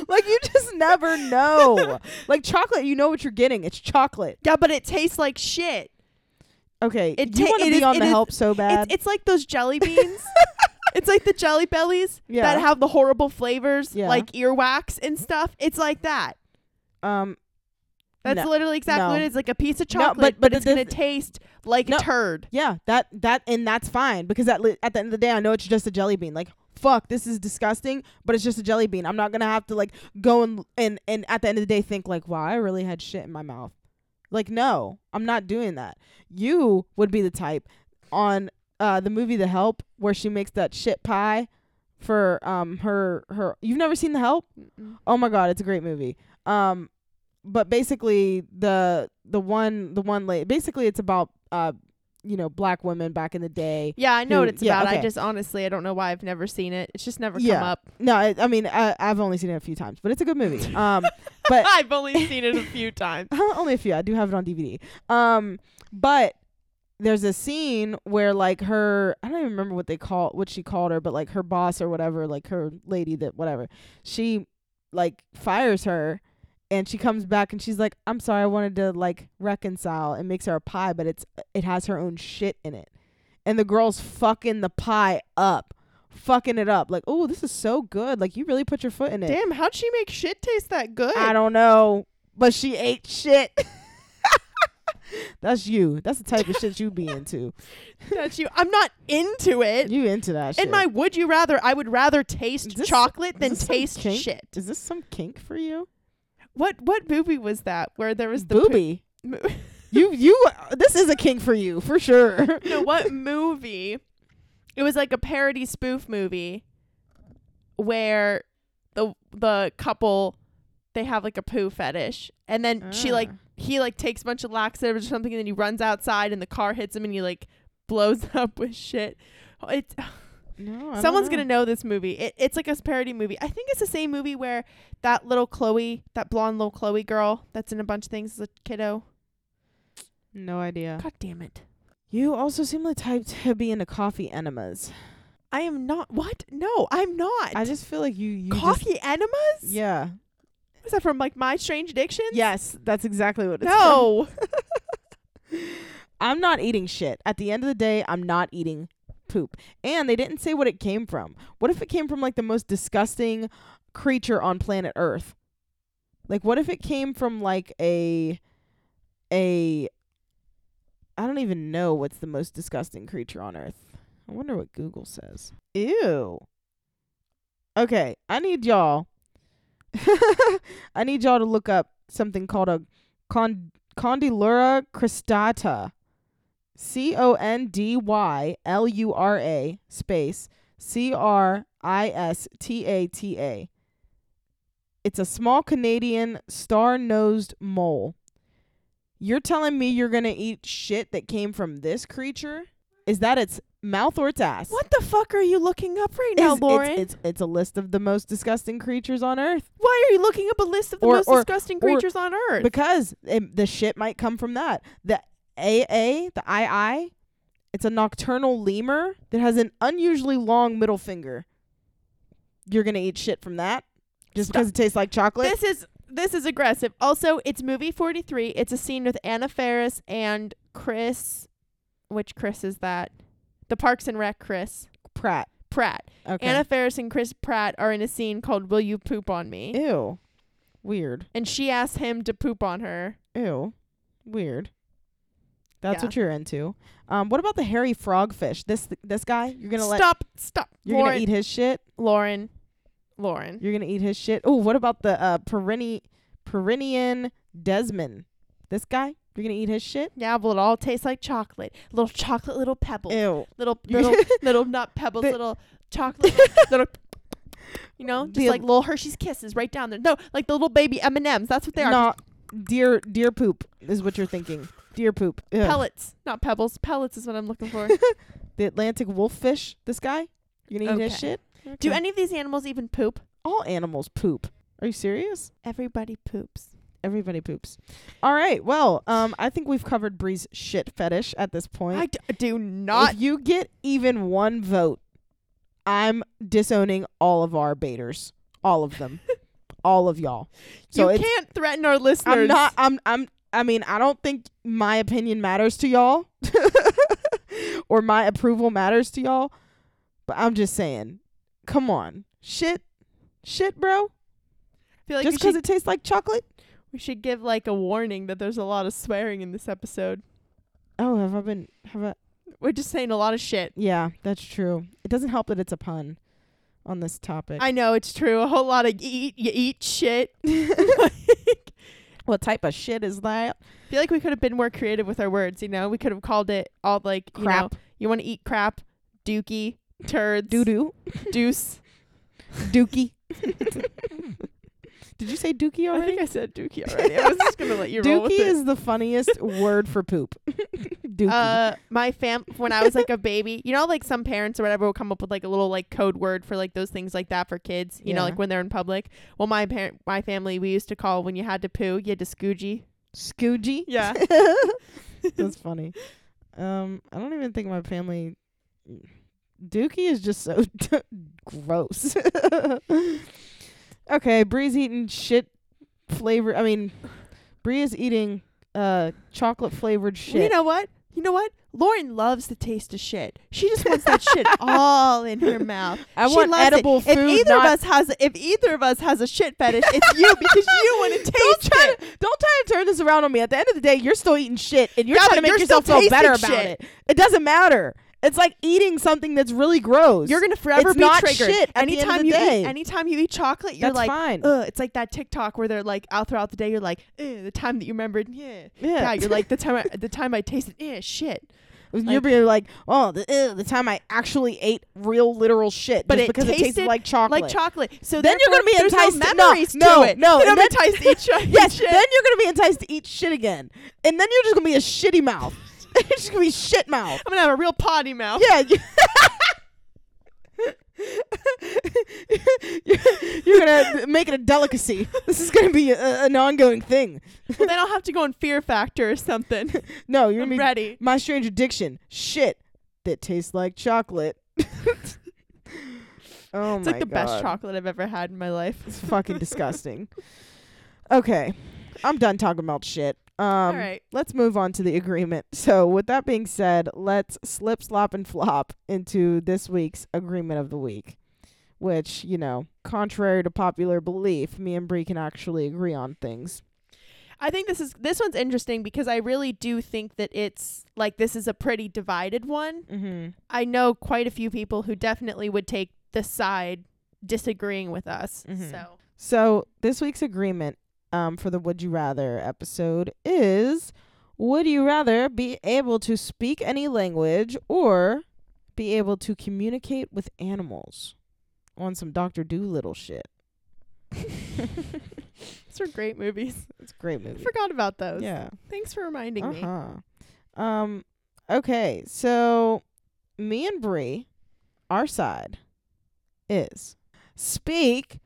Like you just never know. Like chocolate, you know what you're getting. It's chocolate. Yeah, but it tastes like shit. Okay. It ta- you want to be is, on the is, help so bad. It's, it's like those jelly beans. It's like the jelly bellies yeah. that have the horrible flavors, yeah. like earwax and stuff. It's like that. Um, That's no, literally exactly no. what it is. Like a piece of chocolate, no, but, but, but it's going to taste like no, a turd. Yeah, that that and that's fine because at, li- at the end of the day, I know it's just a jelly bean. Like, fuck, this is disgusting, but it's just a jelly bean. I'm not going to have to like go and, and, and at the end of the day think like, wow, I really had shit in my mouth. Like, no, I'm not doing that. You would be the type on... Uh, the movie The Help, where she makes that shit pie for um her her. You've never seen The Help? Mm-mm. Oh my god, it's a great movie. Um, but basically the the one the one lady. Basically, it's about uh you know black women back in the day. Yeah, I know who, what it's yeah, about. Okay. I just honestly I don't know why I've never seen it. It's just never yeah. come up. No, I, I mean I I've only seen it a few times, but it's a good movie. Um, but I've only seen it a few times. Only a few. I do have it on D V D. Um, but. There's a scene where like her, I don't even remember what they call what she called her, but like her boss or whatever, like her lady that whatever, she like fires her and she comes back and she's like, I'm sorry, I wanted to like reconcile, and makes her a pie, but it's it has her own shit in it. And the girl's fucking the pie up, fucking it up. Like, oh, this is so good. Like you really put your foot in it. Damn, how'd she make shit taste that good? I don't know, but she ate shit. That's you. That's the type of shit you be into. That's you. I'm not into it. You into that shit. In my would you rather, I would rather taste this, chocolate than taste shit. Is this some kink for you? What what movie was that where there was the booby? Po- mo- you you uh, this is a kink for you for sure. No, what movie? It was like a parody spoof movie where the the couple, they have like a poo fetish, and then uh. she like he like takes a bunch of laxatives or something, and then he runs outside, and the car hits him, and he like blows up with shit. It's no, someone's know. gonna know this movie. It, it's like a parody movie. I think it's the same movie where that little Chloe, that blonde little Chloe girl that's in a bunch of things, is a kiddo. No idea. God damn it! You also seem the type to be into coffee enemas. I am not. What? No, I'm not. I just feel like you. you coffee just, enemas? Yeah. Is that from like My Strange Addiction? Yes, that's exactly what it's. No. From. I'm not eating shit. At the end of the day, I'm not eating poop. And they didn't say what it came from. What if it came from like the most disgusting creature on planet Earth? Like, what if it came from like a a I don't even know what's the most disgusting creature on Earth. I wonder what Google says. Ew. Okay, I need y'all I need y'all to look up something called a con- Condylura cristata. C O N D Y L U R A space C R I S T A T A. It's a small Canadian star-nosed mole. You're telling me you're going to eat shit that came from this creature? Is that its mouth or its ass? What the fuck are you looking up right now, it's, Lauren? It's, it's, it's a list of the most disgusting creatures on Earth. Why are you looking up a list of the or, most or, disgusting creatures on Earth? Because it, the shit might come from that. The A A, the I I, it's a nocturnal lemur that has an unusually long middle finger. You're going to eat shit from that? Just Stop. because it tastes like chocolate? This is this is aggressive. Also, it's movie forty-three. It's a scene with Anna Faris and Chris. Which Chris is that? The Parks and Rec Chris. Pratt. Pratt. Okay. Anna Faris and Chris Pratt are in a scene called Will You Poop on Me? Ew. Weird. And she asks him to poop on her. Ew. Weird. That's yeah. what you're into. Um, what about the hairy frogfish? This th- this guy? You're gonna let stop stop. You're Lauren, gonna eat his shit, Lauren. Lauren. You're gonna eat his shit. Oh, what about the uh, Perini- Perinian Desman? This guy? You're gonna eat his shit? Yeah, well, it all tastes like chocolate. Little chocolate, little pebbles. Ew. Little little little nut pebbles. The little chocolate. Little. You know, just the like little Hershey's Kisses right down there. No, like the little baby M and M's. That's what they are. No, deer deer poop is what you're thinking. Deer poop. Ew. Pellets, not pebbles. Pellets is what I'm looking for. The Atlantic wolffish, this guy? You're going to okay. eat his shit? Okay. Do any of these animals even poop? All animals poop. Are you serious? Everybody poops. Everybody poops. All right. Well, um, I think we've covered Bree's shit fetish at this point. I d- do not. If you get even one vote, I'm disowning all of our baiters. All of them. All of y'all. So you can't threaten our listeners. I'm not. I'm. I'm I mean, I don't think my opinion matters to y'all or my approval matters to y'all, but I'm just saying, come on. Shit. Shit, bro. I feel like just because it tastes like chocolate? We should give like a warning that there's a lot of swearing in this episode. Oh, have I been, have I? We're just saying a lot of shit. Yeah, that's true. It doesn't help that it's a pun on this topic. I know, it's true. A whole lot of eat, you eat shit. Like, what type of shit is that? I feel like we could have been more creative with our words, you know? We could have called it all like, crap. You know, you want to eat crap, dookie, turds. Doo-doo. Deuce. Dookie. Did you say dookie already? I think I said dookie already. I was just going to let you dookie roll with it. Dookie is the funniest word for poop. Dookie. Uh, my fam, when I was like a baby, you know, like some parents or whatever will come up with like a little like code word for like those things like that for kids, you yeah. know, like when they're in public. Well, my parent, my family, we used to call when you had to poo, you had to scoogey. Scoogey? Yeah. That's funny. Um, I don't even think my family, dookie is just so d- gross. Okay, Bree's eating shit flavor. I mean, Bree is eating uh, chocolate flavored shit. You know what? You know what? Lauren loves the taste of shit. She just wants that shit all in her mouth. I she want loves edible it. food. If either of us has, if either of us has a shit fetish, it's you, because you want to taste don't try it. To, don't try to turn this around on me. At the end of the day, you're still eating shit, and you're yeah, trying to make yourself feel better about shit. it. It doesn't matter. It's like eating something that's really gross. You're gonna forever it's be not triggered. Shit at anytime the end of the you day. eat, anytime you eat chocolate, you're that's like, fine. Ugh. It's like that TikTok where they're like, out throughout the day, you're like, the time that you remembered, yeah, yeah. yeah you're like the time, I, the time I tasted, yeah, shit. Like, you're being like, oh, the, ew, the time I actually ate real literal shit, but just it because tasted it tasted like chocolate, like chocolate. So then you're gonna be enticed. No memories no, to it. No, no. Then I'm enticed to eat shit. Yes, then you're gonna be enticed to eat shit again, and then you're just gonna be a shitty mouth. It's gonna be shit mouth. I'm gonna have a real potty mouth. Yeah. you're, you're gonna make it a delicacy. This is gonna be a, an ongoing thing. Well, then I'll have to go on Fear Factor or something. No, you're I'm gonna be ready. My Strange Addiction. Shit that tastes like chocolate. Oh, it's my like the God. Best chocolate I've ever had in my life. It's fucking disgusting. Okay, I'm done talking about shit. Um, All right. Let's move on to the agreement. So with that being said, let's slip, slop, and flop into this week's agreement of the week, which, you know, contrary to popular belief, me and Bree can actually agree on things. I think this is this one's interesting because I really do think that it's like this is a pretty divided one. Mm-hmm. I know quite a few people who definitely would take the side disagreeing with us. Mm-hmm. So. So this week's agreement Um, for the Would You Rather episode is, would you rather be able to speak any language or be able to communicate with animals? On some Doctor Dolittle shit. Those are great movies. It's great movies. I forgot about those. Yeah. Thanks for reminding uh-huh. me. Um. Okay, so me and Bree, our side is speak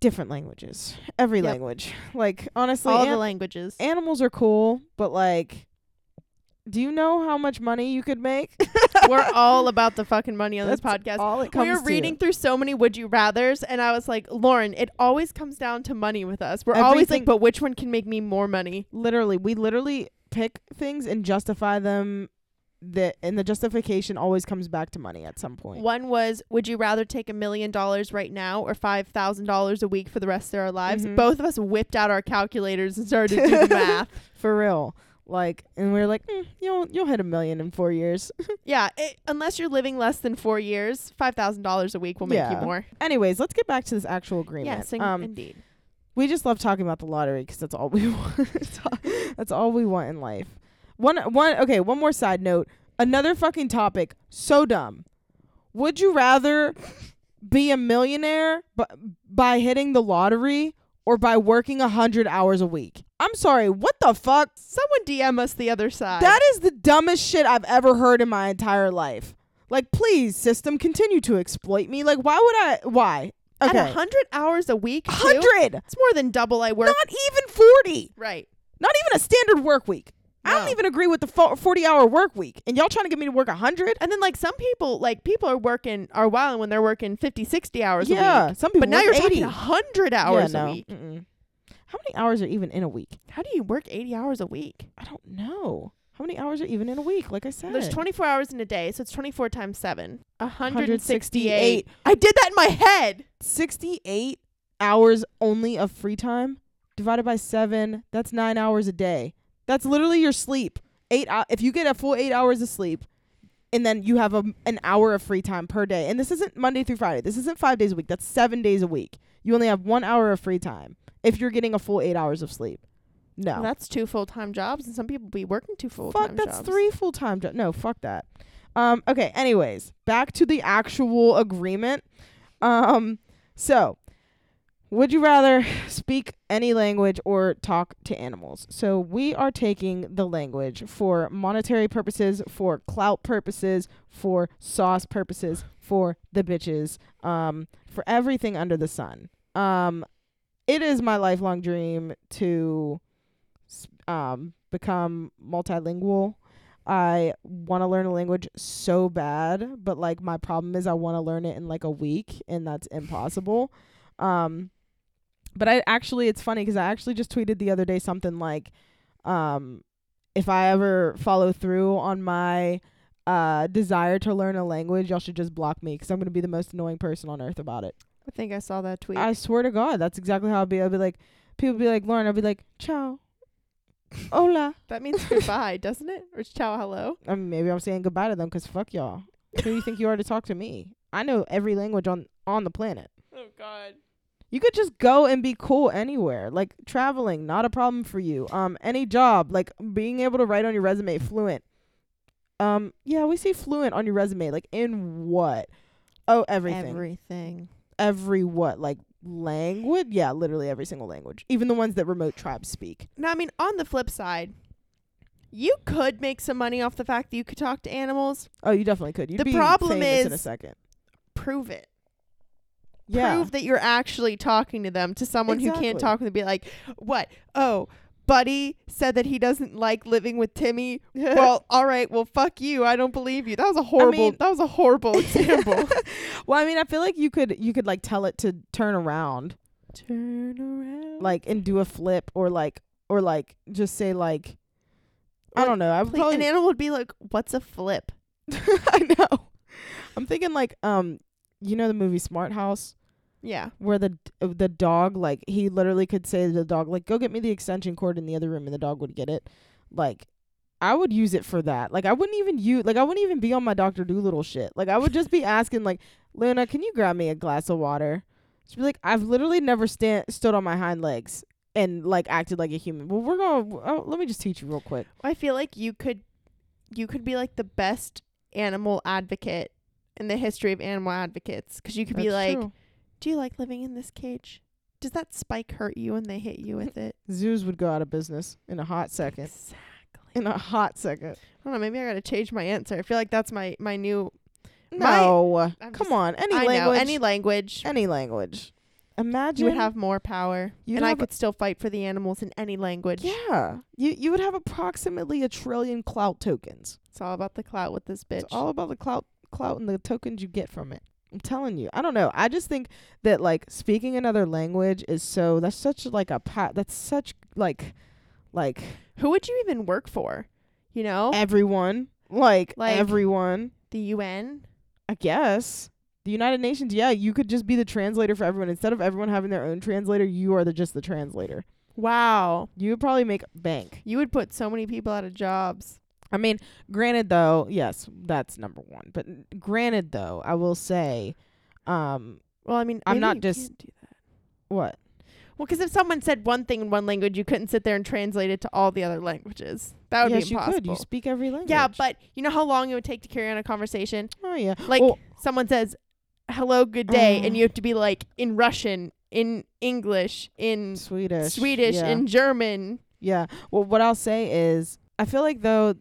different languages. Every yep. language. Like, honestly. All an- the languages. Animals are cool, but, like, do you know how much money you could make? We're all about the fucking money on That's this podcast. All it comes we were to. reading through so many Would You Rathers, and I was like, Lauren, it always comes down to money with us. We're Everything- always like, but which one can make me more money? Literally. We literally pick things and justify them. The and the justification always comes back to money at some point. One was, would you rather take a million dollars right now or five thousand dollars a week for the rest of our lives? Mm-hmm. Both of us whipped out our calculators and started to do the math for real. Like, and we were like, mm, you'll you'll hit a million in four years. Yeah, it, unless you're living less than four years, five thousand dollars a week will yeah. make you more. Anyways, let's get back to this actual agreement. Yes, in- um, indeed. We just love talking about the lottery because that's all we want. That's all we want in life. One, one, okay, one more side note. Another fucking topic. So dumb. Would you rather be a millionaire b- by hitting the lottery or by working one hundred hours a week? I'm sorry, what the fuck? Someone D M us the other side. That is the dumbest shit I've ever heard in my entire life. Like, please, system, continue to exploit me. Like, why would I? Why? Okay. At one hundred hours a week? one hundred! It's more than double I work. Not even forty! Right. Not even a standard work week. No. I don't even agree with the forty-hour work week, and y'all trying to get me to work one hundred? And then, like, some people, like, people are working, are wilding when they're working fifty, sixty hours yeah, a week. Some people but now you're eighty. Talking one hundred hours yeah, no. a week. Mm-mm. How many hours are even in a week? How do you work eighty hours a week? I don't know. How many hours are even in a week? Like I said. There's twenty-four hours in a day, so it's twenty-four times seven. one hundred sixty-eight. one hundred sixty-eight. I did that in my head. sixty-eight hours only of free time divided by seven. That's nine hours a day. That's literally your sleep. Eight. Uh, if you get a full eight hours of sleep, and then you have a, an hour of free time per day, and this isn't Monday through Friday. This isn't five days a week. That's seven days a week. You only have one hour of free time if you're getting a full eight hours of sleep. No. Well, that's two full-time jobs, and some people be working two full-time jobs. Fuck, that's three full-time jobs. No, fuck that. Um. Okay, anyways, back to the actual agreement. Um. So, would you rather speak any language or talk to animals? So we are taking the language for monetary purposes, for clout purposes, for sauce purposes, for the bitches, um, for everything under the sun. Um, it is my lifelong dream to um, become multilingual. I want to learn a language so bad, but like my problem is I want to learn it in like a week, and that's impossible. Um, But I actually, it's funny because I actually just tweeted the other day something like, um, if I ever follow through on my uh, desire to learn a language, y'all should just block me because I'm going to be the most annoying person on earth about it. I think I saw that tweet. I swear to God, that's exactly how I'll be. I'll be like, people be like, Lauren, I'll be like, ciao. Hola. That means goodbye, doesn't it? Or ciao, hello? I mean, maybe I'm saying goodbye to them because fuck y'all. Who do you think you are to talk to me? I know every language on, on the planet. Oh, God. You could just go and be cool anywhere. Like, traveling, not a problem for you. Um, any job, like, being able to write on your resume, fluent. Um, yeah, we say fluent on your resume. Like, in what? Oh, everything. Everything. Every what? Like, language? Yeah, literally every single language. Even the ones that remote tribes speak. Now, I mean, on the flip side, you could make some money off the fact that you could talk to animals. Oh, you definitely could. You'd the be problem famous is in a second. Prove it. Yeah. Prove that you're actually talking to them, to someone exactly. who can't talk with them. Be like, what? Oh, Buddy said that he doesn't like living with Timmy. Well, all right. Well, fuck you. I don't believe you. That was a horrible. I mean, that was a horrible example. Well, I mean, I feel like you could you could like tell it to turn around, turn around, like and do a flip or like or like just say like, or I don't know. I would probably an animal would be like, what's a flip? I know. I'm thinking like um, you know the movie Smart House. Yeah, where the the dog, like, he literally could say to the dog, like, go get me the extension cord in the other room, and the dog would get it. Like, I would use it for that. Like, I wouldn't even use, like, I wouldn't even be on my Doctor Dolittle shit. Like, I would just be asking, like, Luna, can you grab me a glass of water? She'd be like, I've literally never stand stood on my hind legs and, like, acted like a human. Well, we're going to, oh, let me just teach you real quick. I feel like you could, you could be, like, the best animal advocate in the history of animal advocates. Because you could That's be, like... true. Do you like living in this cage? Does that spike hurt you when they hit you with it? Zoos would go out of business in a hot second. Exactly. In a hot second. I don't know. Maybe I got to change my answer. I feel like that's my, my new... No. My, Come on. Any I language. Know, any language. Any language. Imagine... You would have more power. And I could still fight for the animals in any language. Yeah. You you would have approximately a trillion clout tokens. It's all about the clout with this bitch. It's all about the clout, clout and the tokens you get from it. I'm telling you. I don't know. I just think that, like, speaking another language is so... That's such, like, a... Pa- that's such, like... like Who would you even work for? You know? Everyone. Like, like, everyone. The U N? I guess. The United Nations, yeah. You could just be the translator for everyone. Instead of everyone having their own translator, you are the just the translator. Wow. You would probably make bank. You would put so many people out of jobs. I mean, granted, though, yes, that's number one. But n- granted, though, I will say, um, well, I mean, I'm not just can't do that. What? Well, because if someone said one thing in one language, you couldn't sit there and translate it to all the other languages. That would yes, be impossible. You could. You speak every language. Yeah, but you know how long it would take to carry on a conversation? Oh, yeah. Like well, someone says, hello, good day, uh, and you have to be like in Russian, in English, in Swedish, Swedish, yeah. in German. Yeah. Well, what I'll say is I feel like, though,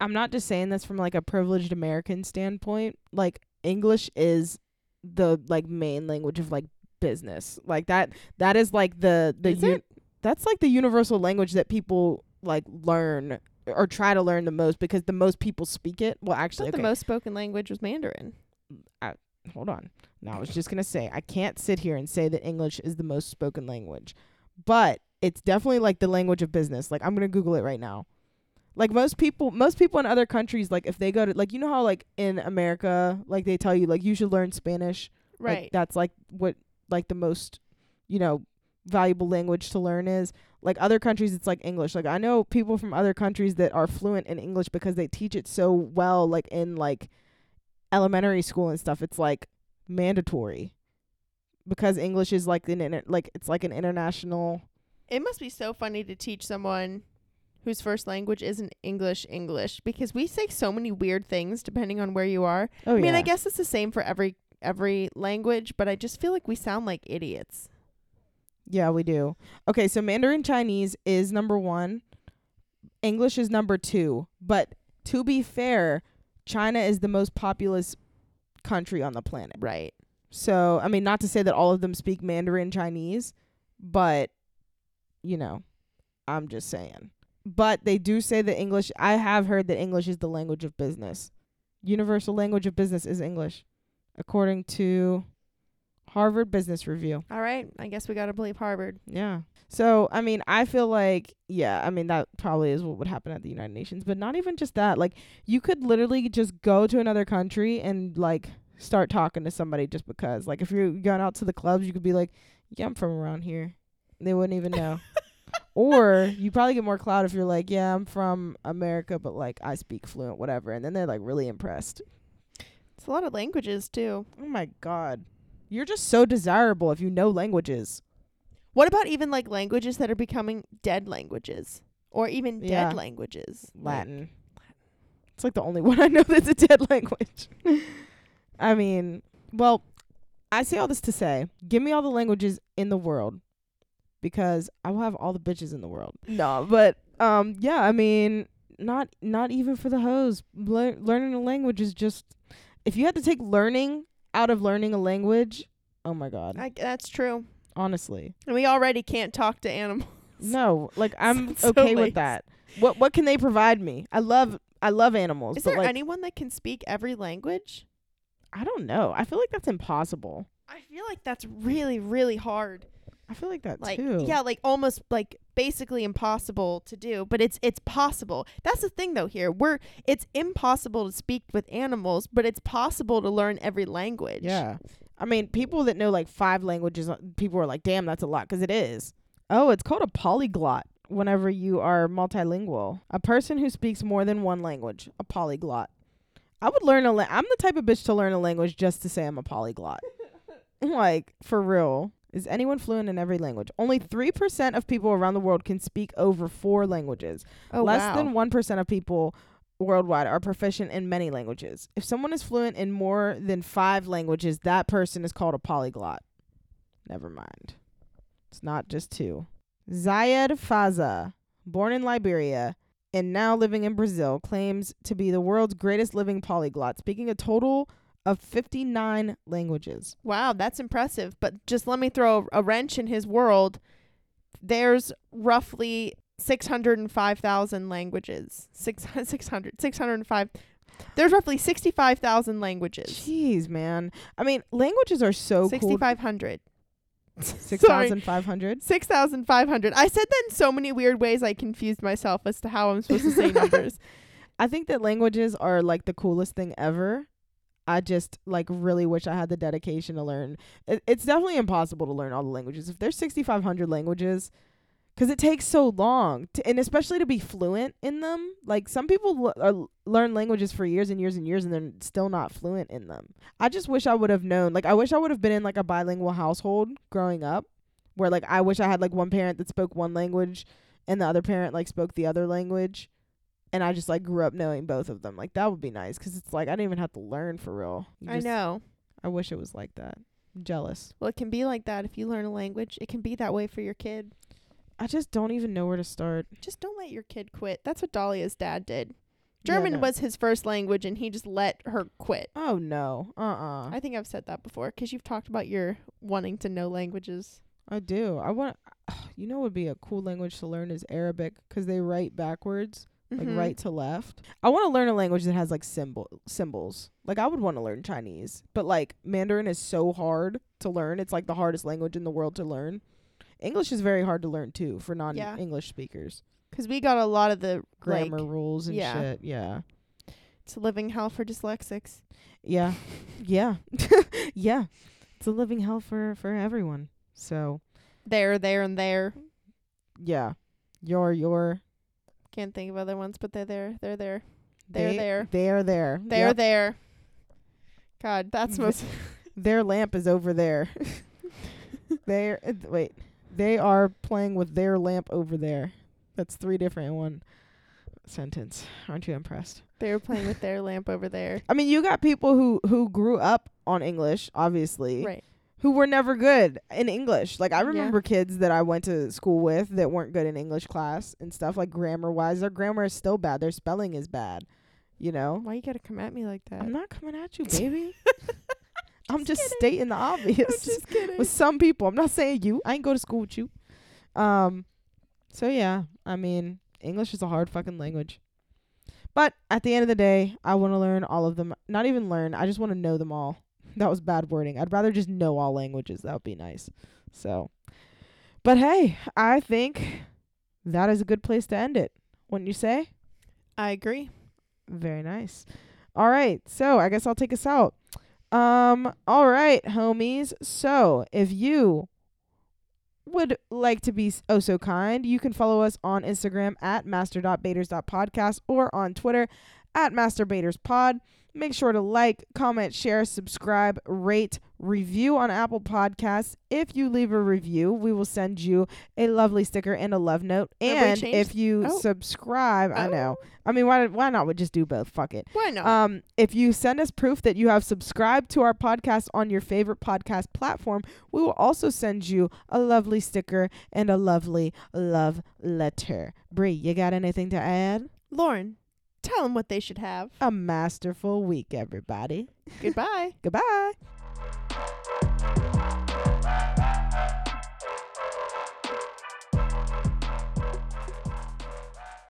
I'm not just saying this from, like, a privileged American standpoint. Like, English is the, like, main language of, like, business. Like, that that is, like, the... the is un- it? That's, like, the universal language that people, like, learn or try to learn the most because the most people speak it. Well, actually, I thought okay. the most spoken language was Mandarin. I, hold on. No, I was just going to say, I can't sit here and say that English is the most spoken language. But it's definitely, like, the language of business. Like, I'm going to Google it right now. Like, most people most people in other countries, like, if they go to, like, you know how, like, in America, like, they tell you, like, you should learn Spanish. Right. Like, that's, like, what, like, the most, you know, valuable language to learn is. Like, other countries, it's, like, English. Like, I know people from other countries that are fluent in English because they teach it so well, like, in, like, elementary school and stuff. It's, like, mandatory. Because English is, like, an inter- like it's, like, an international. It must be so funny to teach someone whose first language isn't English English because we say so many weird things depending on where you are. Oh, I mean, yeah. I guess it's the same for every every language, but I just feel like we sound like idiots. Yeah, we do. Okay, so Mandarin Chinese is number one. English is number two. But to be fair, China is the most populous country on the planet. Right. So, I mean, not to say that all of them speak Mandarin Chinese, but, you know, I'm just saying. But they do say that English, I have heard that English is the language of business. Universal language of business is English, according to, Harvard Business Review. All right. I guess we got to believe Harvard. Yeah. So, I mean, I feel like, yeah, I mean, that probably is what would happen at the United Nations. But not even just that. Like, you could literally just go to another country and, like, start talking to somebody just because. Like, if you're going out to the clubs, you could be like, yeah, I'm from around here. They wouldn't even know. Or you probably get more clout if you're like, yeah, I'm from America, but, like, I speak fluent, whatever. And then they're, like, really impressed. It's a lot of languages, too. Oh, my God. You're just so desirable if you know languages. What about even, like, languages that are becoming dead languages? Or even yeah. dead languages? Latin. Latin. It's, like, the only one I know that's a dead language. I mean, well, I say all this to say, give me all the languages in the world. Because I will have all the bitches in the world. No, but, um, yeah, I mean, not not even for the hoes. Le- learning a language is just... If you had to take learning... out of learning a language, oh my God. I, that's true. Honestly. And we already can't talk to animals. No, like I'm so okay late. with that. What what can they provide me? I love I love animals. Is but there like, anyone that can speak every language? I don't know. I feel like that's impossible. I feel like that's really, really hard. I feel like that like, too. Yeah, like almost like basically impossible to do, but it's it's possible. That's the thing though here. We're it's impossible to speak with animals, but it's possible to learn every language. Yeah. I mean, people that know like five languages, people are like, "Damn, that's a lot," cuz it is. Oh, it's called a polyglot whenever you are multilingual. A person who speaks more than one language, a polyglot. I would learn a la- I'm the type of bitch to learn a language just to say I'm a polyglot. Like, for real. Is anyone fluent in every language? Only three percent of people around the world can speak over four languages. Oh, Less wow. than one percent of people worldwide are proficient in many languages. If someone is fluent in more than five languages, that person is called a polyglot. Never mind. It's not just two. Zayed Faza, born in Liberia and now living in Brazil, claims to be the world's greatest living polyglot, speaking a total of fifty-nine languages. Wow, that's impressive. But just let me throw a wrench in his world. There's roughly six hundred five thousand languages. six hundred, six hundred, six hundred five. There's roughly sixty-five thousand languages. Jeez, man. I mean, languages are so cool. sixty-five hundred. six thousand five hundred? six thousand five hundred. I said that in so many weird ways I confused myself as to how I'm supposed to say numbers. I think that languages are like the coolest thing ever. I just, like, really wish I had the dedication to learn. It, it's definitely impossible to learn all the languages. If there's six thousand five hundred languages, because it takes so long, to, and especially to be fluent in them. Like, some people l- are, learn languages for years and years and years, and they're still not fluent in them. I just wish I would have known. Like, I wish I would have been in, like, a bilingual household growing up, where, like, I wish I had, like, one parent that spoke one language, and the other parent, like, spoke the other language. And I just, like, grew up knowing both of them. Like, that would be nice because it's like I didn't even have to learn for real. You I just, know. I wish it was like that. I'm jealous. Well, it can be like that if you learn a language. It can be that way for your kid. I just don't even know where to start. Just don't let your kid quit. That's what Dahlia's dad did. German yeah, no. was his first language, and he just let her quit. Oh, no. Uh-uh. I think I've said that before because you've talked about your wanting to know languages. I do. I want. You know what would be a cool language to learn is Arabic because they write backwards. Like, mm-hmm. right to left. I want to learn a language that has, like, symbol symbols. Like, I would want to learn Chinese. But, like, Mandarin is so hard to learn. It's, like, the hardest language in the world to learn. English is very hard to learn, too, for non-English yeah. speakers. Because we got a lot of the... Grammar like, rules and yeah. shit. Yeah. It's a living hell for dyslexics. Yeah. Yeah. yeah. It's a living hell for, for everyone. So. There, there, and there. Yeah. Your, your... Can't think of other ones, but they're there. They're there. They're they, there. They're there. They're yep. there. God, that's most. Their lamp is over there. They're uh, wait. They are playing with their lamp over there. That's three different in one sentence. Aren't you impressed? They were playing with their lamp over there. I mean, you got people who who grew up on English, obviously. Right. Who were never good in English. Like, I remember yeah. kids that I went to school with that weren't good in English class and stuff. Like, grammar-wise, their grammar is still bad. Their spelling is bad, you know? Why you gotta come at me like that? I'm not coming at you, baby. I'm just, just stating the obvious. I'm just kidding. With some people. I'm not saying you. I ain't go to school with you. Um, so, yeah. I mean, English is a hard fucking language. But at the end of the day, I want to learn all of them. Not even learn. I just want to know them all. That was bad wording. I'd rather just know all languages. That would be nice. So, but hey, I think that is a good place to end it. Wouldn't you say? I agree. Very nice. All right. So I guess I'll take us out. Um. All right, homies. So if you would like to be oh so kind, you can follow us on Instagram at master dot baiters dot podcast or on Twitter at masterbaiterspod. Make sure to like, comment, share, subscribe, rate, review on Apple Podcasts. If you leave a review, we will send you a lovely sticker and a love note. And if you oh. subscribe, oh. I know. I mean, why why not? We just do both. Fuck it. Why not? Um, if you send us proof that you have subscribed to our podcast on your favorite podcast platform, we will also send you a lovely sticker and a lovely love letter. Bree, you got anything to add? Lauren, tell them what they should have. A masterful week, everybody. Goodbye. Goodbye.